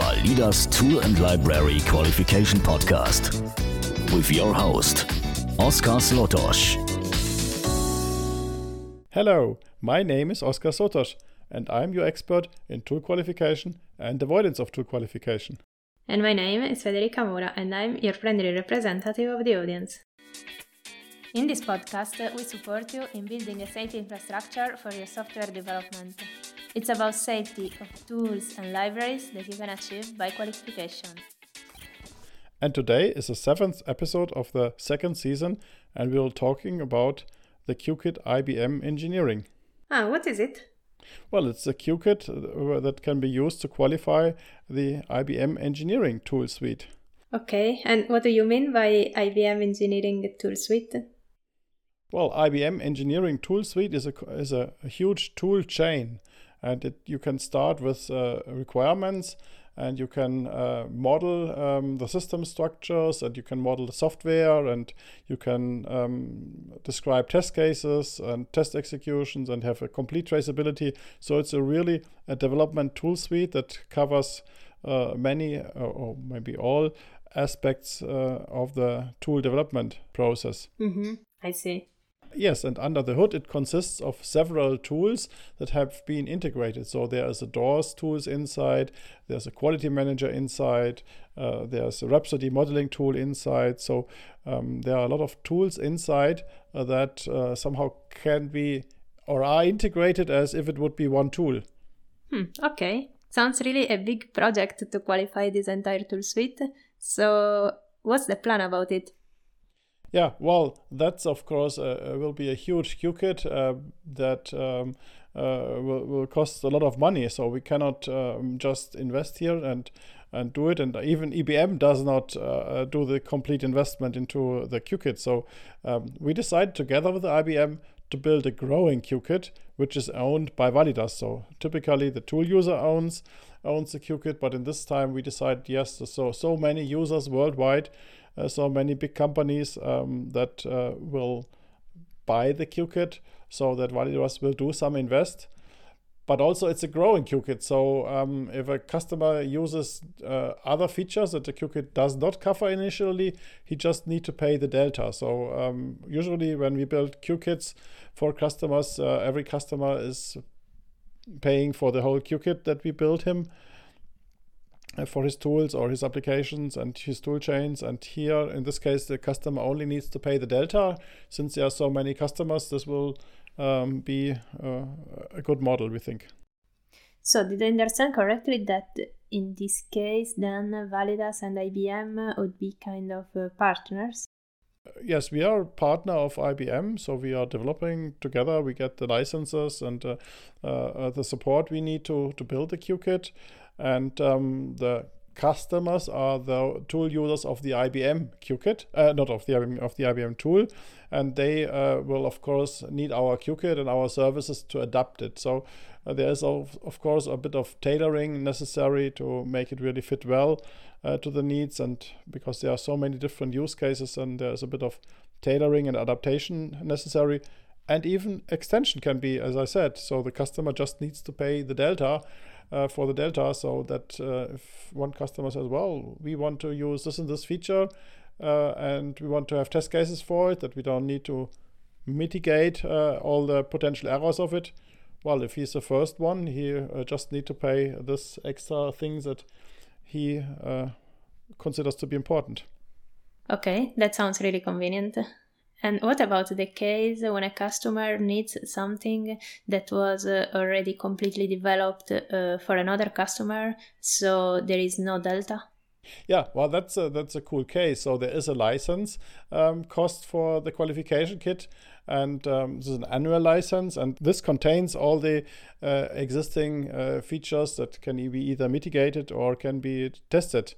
Validas Tool and Library Qualification Podcast with your host, Oskar Slotos. Hello, my name is Oskar Slotos and I'm your expert in tool qualification and avoidance of tool qualification. And my name is Federica Mora and I'm your friendly representative of the audience. In this podcast, we support you in building a safety infrastructure for your software development. It's about safety of tools and libraries that you can achieve by qualification. And today is the 7th episode of the 2nd season and we'll talking about the QKit IBM Engineering. What is it? Well, it's a QKit that can be used to qualify the IBM Engineering Tool Suite. Okay, and what do you mean by IBM Engineering Tool Suite? Well, IBM Engineering Tool Suite is a huge tool chain. And you can start with requirements, and you can model the system structures, and you can model the software, and you can describe test cases and test executions and have a complete traceability. So it's really a development tool suite that covers many or maybe all aspects of the tool development process. Mm-hmm. I see. Yes, and under the hood, it consists of several tools that have been integrated. So there is a DOORS tools inside, there's a quality manager inside, there's a Rhapsody modeling tool inside. So there are a lot of tools inside that somehow can be or are integrated as if it would be one tool. Okay, sounds really a big project to qualify this entire tool suite. So what's the plan about it? Yeah, well, that's of course will be a huge QKit that will cost a lot of money. So we cannot just invest here and do it. And even IBM does not do the complete investment into the QKit. So we decided together with IBM to build a growing QKit, which is owned by Validas. So typically the tool user owns the QKit, but in this time we decided, yes, so many users worldwide, so many big companies that will buy the QKit, so that Validas will do some invest. But also it's a growing QKit, so if a customer uses other features that the QKit does not cover initially, he just need to pay the delta. So usually when we build QKits for customers, every customer is paying for the whole QKit that we build him, for his tools or his applications and his tool chains. And here in this case the customer only needs to pay the delta. Since there are so many customers, this will be a good model, we think. So did I understand correctly that in this case then Validas and IBM would be kind of partners? Yes, we are a partner of IBM, so we are developing together. We get the licenses and the support we need to build the QKit. And the customers are the tool users of the IBM QKit, not of the IBM, of the IBM tool, and they will of course need our QKit and our services to adapt it. So there is of course a bit of tailoring necessary to make it really fit well to the needs, and because there are so many different use cases, and there's a bit of tailoring and adaptation necessary. And even extension can be, as I said, so the customer just needs to pay the delta for the delta, so that if one customer says, well, we want to use this and this feature and we want to have test cases for it, that we don't need to mitigate all the potential errors of it. Well, if he's the first one, he just need to pay this extra things that he considers to be important. Okay, that sounds really convenient. And what about the case when a customer needs something that was already completely developed for another customer, so there is no delta? Yeah, well, that's a cool case. So there is a license cost for the qualification kit, and this is an annual license, and this contains all the existing features that can be either mitigated or can be tested.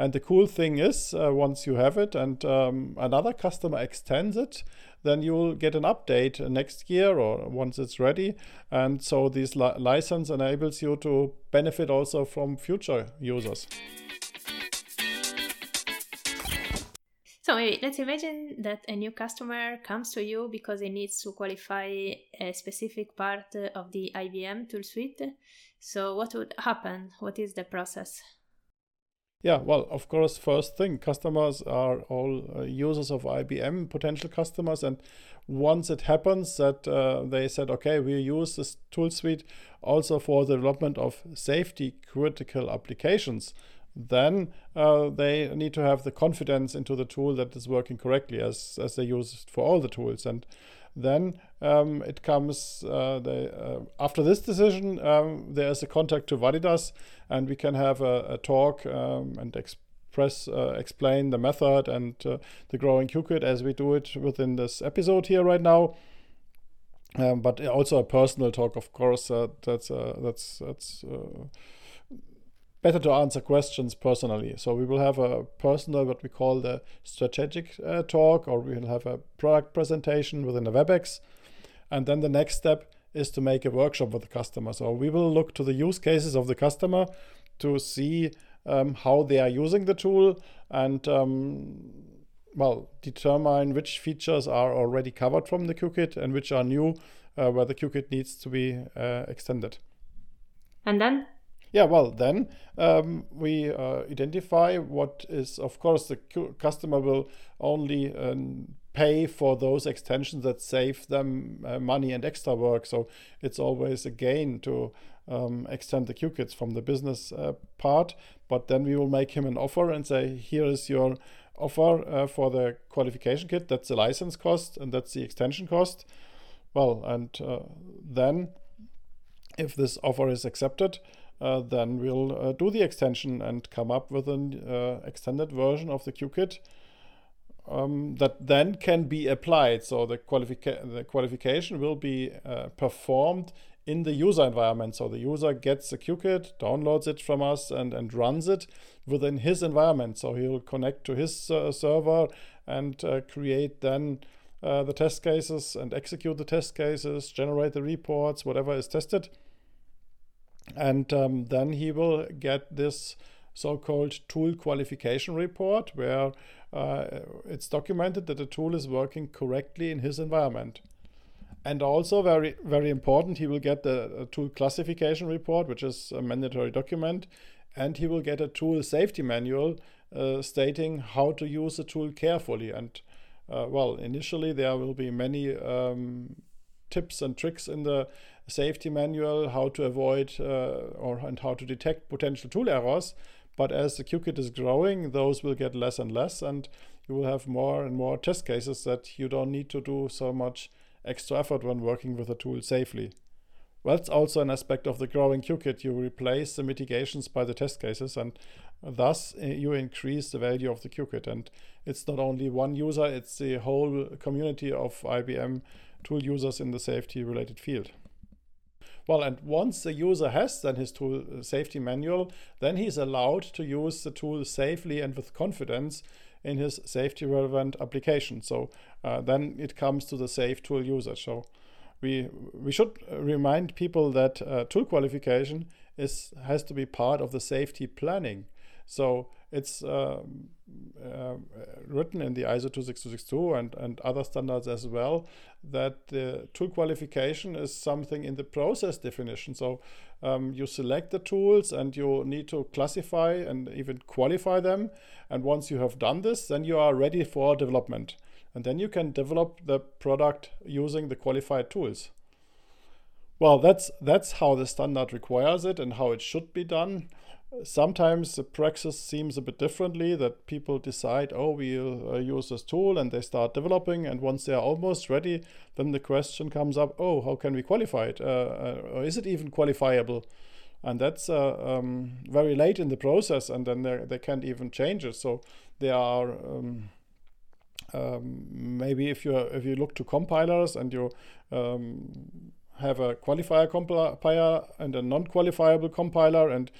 And the cool thing is, once you have it and another customer extends it, then you'll get an update next year or once it's ready. And so this license enables you to benefit also from future users. So let's imagine that a new customer comes to you because he needs to qualify a specific part of the IBM tool suite. So what would happen? What is the process? Yeah, well, of course, first thing, customers are all users of IBM, potential customers. And once it happens that they said, okay, we use this tool suite also for the development of safety critical applications, then they need to have the confidence into the tool that is working correctly, as they use it for all the tools. And then it comes, after this decision, there is a contact to Validas, and we can have a talk and explain the method and the growing QKit as we do it within this episode here right now. But also a personal talk, of course, that's better to answer questions personally. So we will have a personal, what we call the strategic talk, or we will have a product presentation within a WebEx. And then the next step is to make a workshop with the customer. So we will look to the use cases of the customer to see how they are using the tool, and well, determine which features are already covered from the QKit and which are new, where the QKit needs to be extended. And then? Yeah, well, then we identify what is, of course, the customer will only pay for those extensions that save them money and extra work. So it's always a gain to extend the QKits from the business part. But then we will make him an offer and say, here is your offer for the qualification kit. That's the license cost, and that's the extension cost. Well, and then if this offer is accepted, then we'll do the extension and come up with an extended version of the QKit that then can be applied. So the qualification will be performed in the user environment. So the user gets the QKit, downloads it from us, and runs it within his environment. So he'll connect to his server and create then the test cases and execute the test cases, generate the reports, whatever is tested. And then he will get this so-called tool qualification report, where it's documented that the tool is working correctly in his environment. And also, very, very important, he will get the tool classification report, which is a mandatory document, and he will get a tool safety manual stating how to use the tool carefully. And well, initially there will be many tips and tricks in the safety manual, how to avoid and how to detect potential tool errors. But as the QKit is growing, those will get less and less, and you will have more and more test cases that you don't need to do so much extra effort when working with the tool safely. Well, that's also an aspect of the growing QKit. You replace the mitigations by the test cases, and thus you increase the value of the QKit. And it's not only one user, it's the whole community of IBM tool users in the safety related field. Well, and once the user has then his tool safety manual, then he's allowed to use the tool safely and with confidence in his safety relevant application. So then it comes to the safe tool usage. So we should remind people that tool qualification has to be part of the safety planning. So it's written in the ISO 26262 and other standards as well, that the tool qualification is something in the process definition. So you select the tools and you need to classify and even qualify them. And once you have done this, then you are ready for development. And then you can develop the product using the qualified tools. Well, that's how the standard requires it and how it should be done. Sometimes the praxis seems a bit differently, that people decide, oh, we'll use this tool, and they start developing, and once they are almost ready, then the question comes up, oh, how can we qualify it? Or is it even qualifiable? And that's very late in the process, and then they can't even change it. So there are maybe if you look to compilers and you have a qualifier compiler and a non-qualifiable compiler, and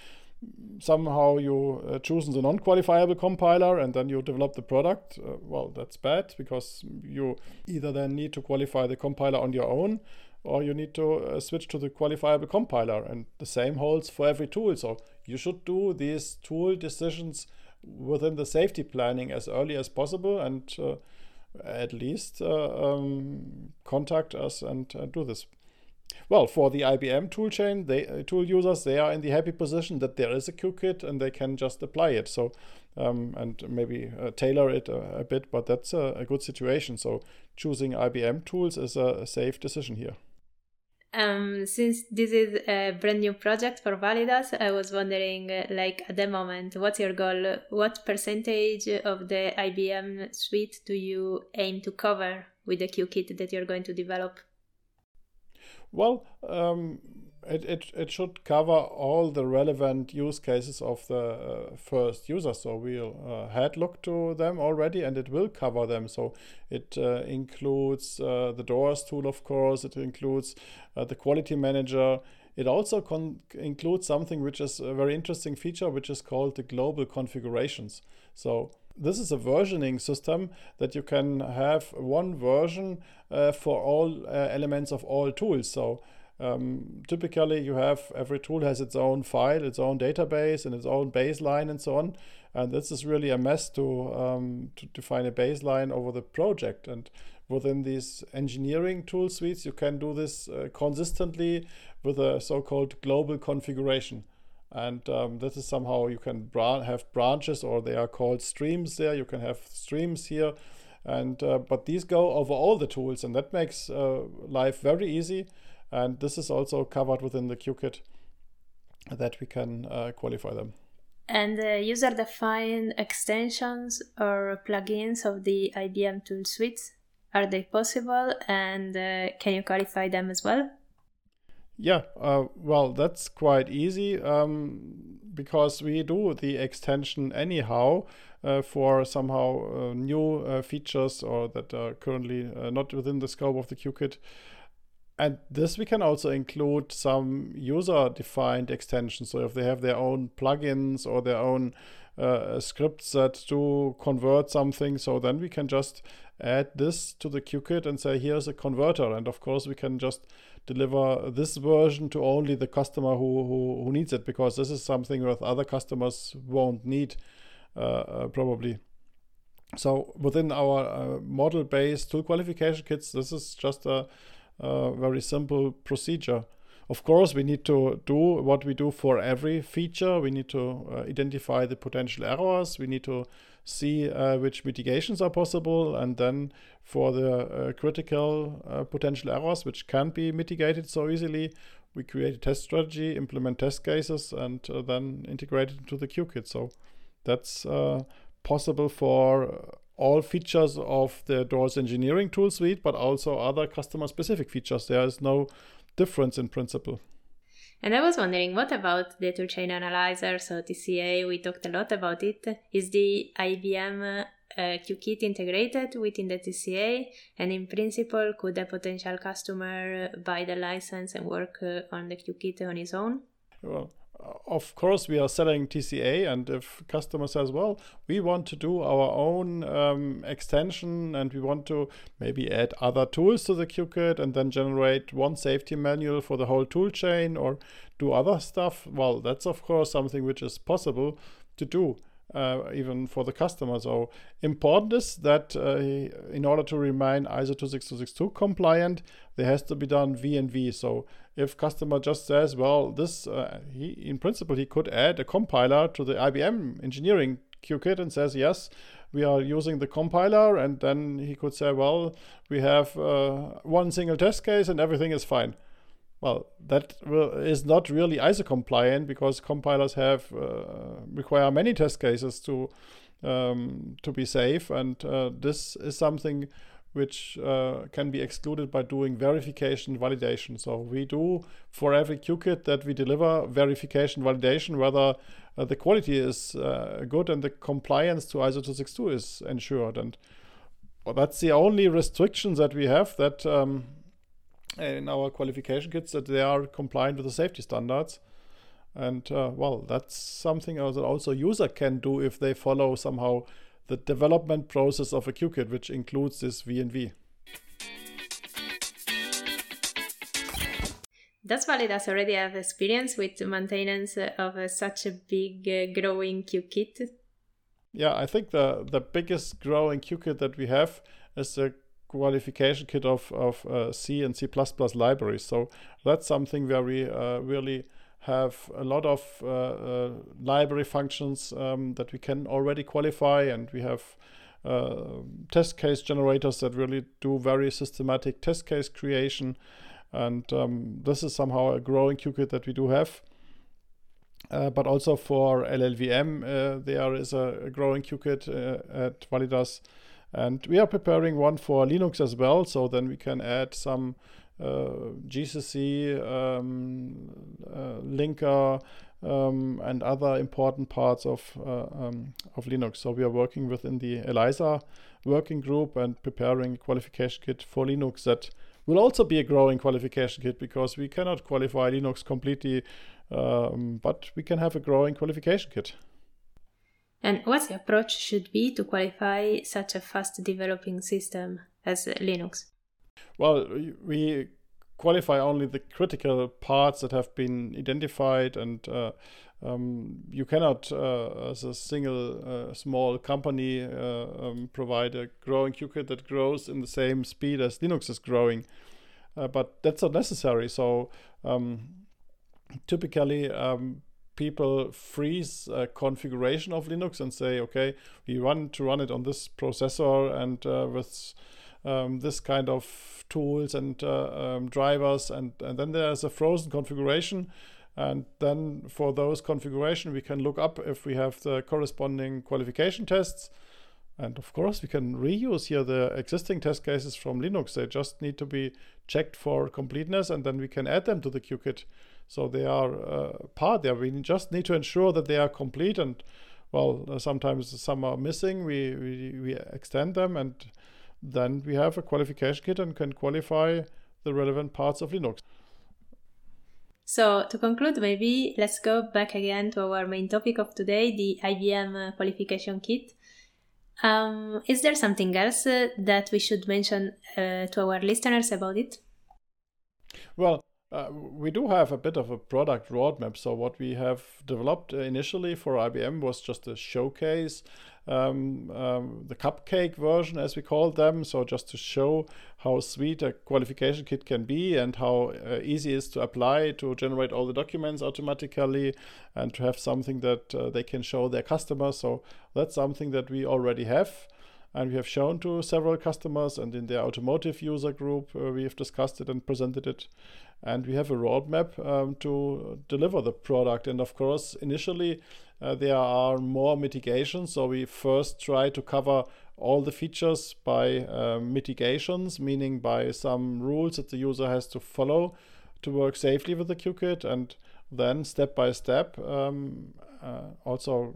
somehow you choose the non-qualifiable compiler and then you develop the product, well, that's bad, because you either then need to qualify the compiler on your own, or you need to switch to the qualifiable compiler. And the same holds for every tool. So you should do these tool decisions within the safety planning as early as possible, and at least contact us and do this. Well, for the IBM toolchain, tool users, they are in the happy position that there is a QKit and they can just apply it. So, and maybe tailor it a bit, but that's a good situation. So choosing IBM tools is a safe decision here. Since this is a brand new project for Validas, I was wondering, at the moment, what's your goal? What percentage of the IBM suite do you aim to cover with the QKit that you're going to develop? Well, it should cover all the relevant use cases of the first user. So we had looked to them already, and it will cover them. So it includes the DOORS tool, of course. It includes the quality manager. It also includes something which is a very interesting feature, which is called the global configurations. So this is a versioning system that you can have one version for all elements of all tools. So typically you have, every tool has its own file, its own database and its own baseline and so on. And this is really a mess to define a baseline over the project. And within these engineering tool suites, you can do this consistently with a so-called global configuration. And this is somehow, you can have branches, or they are called streams there. You can have streams here, and but these go over all the tools, and that makes life very easy. And this is also covered within the QKit, that we can qualify them. And user-defined extensions or plugins of the IBM tool suites, are they possible? And can you qualify them as well? Yeah, well, that's quite easy because we do the extension anyhow for somehow new features or that are currently not within the scope of the QKit. And this we can also include some user-defined extensions. So if they have their own plugins or their own scripts that do convert something, so then we can just add this to the QKit and say, here's a converter. And of course, we can just deliver this version to only the customer who needs it, because this is something that other customers won't need probably. So within our model-based tool qualification kits, this is just a very simple procedure. Of course, we need to do what we do for every feature. We need to identify the potential errors. We need to see which mitigations are possible. And then for the critical potential errors, which can't be mitigated so easily, we create a test strategy, implement test cases, and then integrate it into the QKit. So that's possible for all features of the DOORS engineering tool suite, but also other customer-specific features. There is no difference in principle. And I was wondering, what about the toolchain analyzer? So TCA, we talked a lot about it. Is the IBM QKit integrated within the TCA? And in principle, could a potential customer buy the license and work on the QKit on his own? Well, of course, we are selling TCA, and if customer says, well, we want to do our own extension and we want to maybe add other tools to the QKit and then generate one safety manual for the whole tool chain or do other stuff, well, that's of course something which is possible to do even for the customer. So important is that in order to remain ISO 26262 compliant, there has to be done V&V. So if customer just says, well, this in principle, he could add a compiler to the IBM engineering QKit and says, yes, we are using the compiler. And then he could say, well, we have one single test case and everything is fine. Well, that is not really ISO compliant, because compilers have require many test cases to be safe, and this is something which can be excluded by doing verification validation. So we do for every QKit that we deliver verification validation whether the quality is good and the compliance to ISO 262 is ensured, and that's the only restrictions that we have that. In our qualification kits, that they are compliant with the safety standards. And well, that's something that also user can do if they follow somehow the development process of a QKit, which includes this V&V. Does Validas already have experience with maintenance of such a big growing QKit? Yeah, I think the biggest growing QKit that we have is the qualification kit of C and C++ libraries. So that's something where we really have a lot of library functions that we can already qualify, and we have test case generators that really do very systematic test case creation. And this is somehow a growing QKit that we do have. But also for LLVM, there is a growing QKit at Validas. And we are preparing one for Linux as well, so then we can add some GCC linker and other important parts of Linux. So we are working within the ELISA working group and preparing a qualification kit for Linux that will also be a growing qualification kit, because we cannot qualify Linux completely, but we can have a growing qualification kit. And what's the approach should be to qualify such a fast developing system as Linux? Well, we qualify only the critical parts that have been identified, and you cannot, as a single small company, provide a growing QKit that grows in the same speed as Linux is growing. But that's not necessary. So typically, people freeze configuration of Linux and say, okay, we want to run it on this processor and with this kind of tools and drivers, and then there's a frozen configuration, and then for those configuration we can look up if we have the corresponding qualification tests, and of course we can reuse here the existing test cases from Linux. They just need to be checked for completeness, and then we can add them to the QKit. So they are part there. We just need to ensure that they are complete, and well, sometimes some are missing. We extend them, and then we have a qualification kit and can qualify the relevant parts of Linux. So to conclude, maybe let's go back again to our main topic of today, the IBM qualification kit. Is there something else that we should mention to our listeners about it? Well, we do have a bit of a product roadmap. So what we have developed initially for IBM was just a showcase, the cupcake version, as we call them. So just to show how sweet a qualification kit can be, and how easy it is to apply, to generate all the documents automatically, and to have something that they can show their customers. So that's something that we already have. And we have shown to several customers, and in their automotive user group, we have discussed it and presented it. And we have a roadmap to deliver the product. And of course, initially, there are more mitigations. So we first try to cover all the features by mitigations, meaning by some rules that the user has to follow to work safely with the QKit. And then step by step, also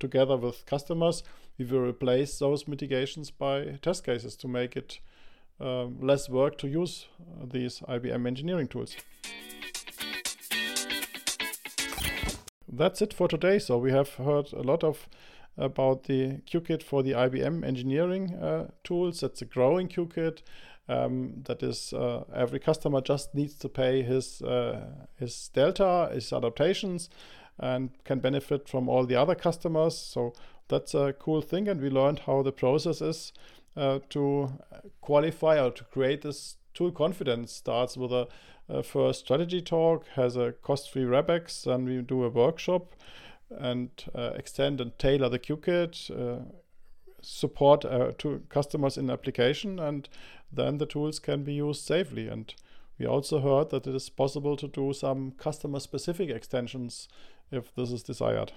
together with customers, we will replace those mitigations by test cases to make it less work to use these IBM engineering tools. That's it for today. So we have heard a lot about the QKit for the IBM engineering tools. That's a growing QKit. That is, every customer just needs to pay his delta, his adaptations, and can benefit from all the other customers. So that's a cool thing, and we learned how the process is to qualify or to create this tool confidence. Starts with a first strategy talk, has a cost-free Webex, and we do a workshop and extend and tailor the QKit, support to customers in application, and then the tools can be used safely. And we also heard that it is possible to do some customer-specific extensions if this is desired.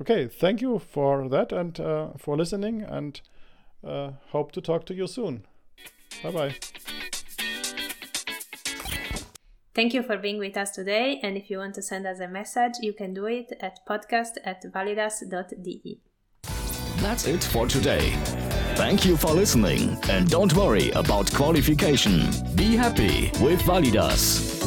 Okay, thank you for that and for listening, and hope to talk to you soon. Bye-bye. Thank you for being with us today, and if you want to send us a message, you can do it at podcast@validas.de. That's it for today. Thank you for listening, and don't worry about qualification. Be happy with Validas.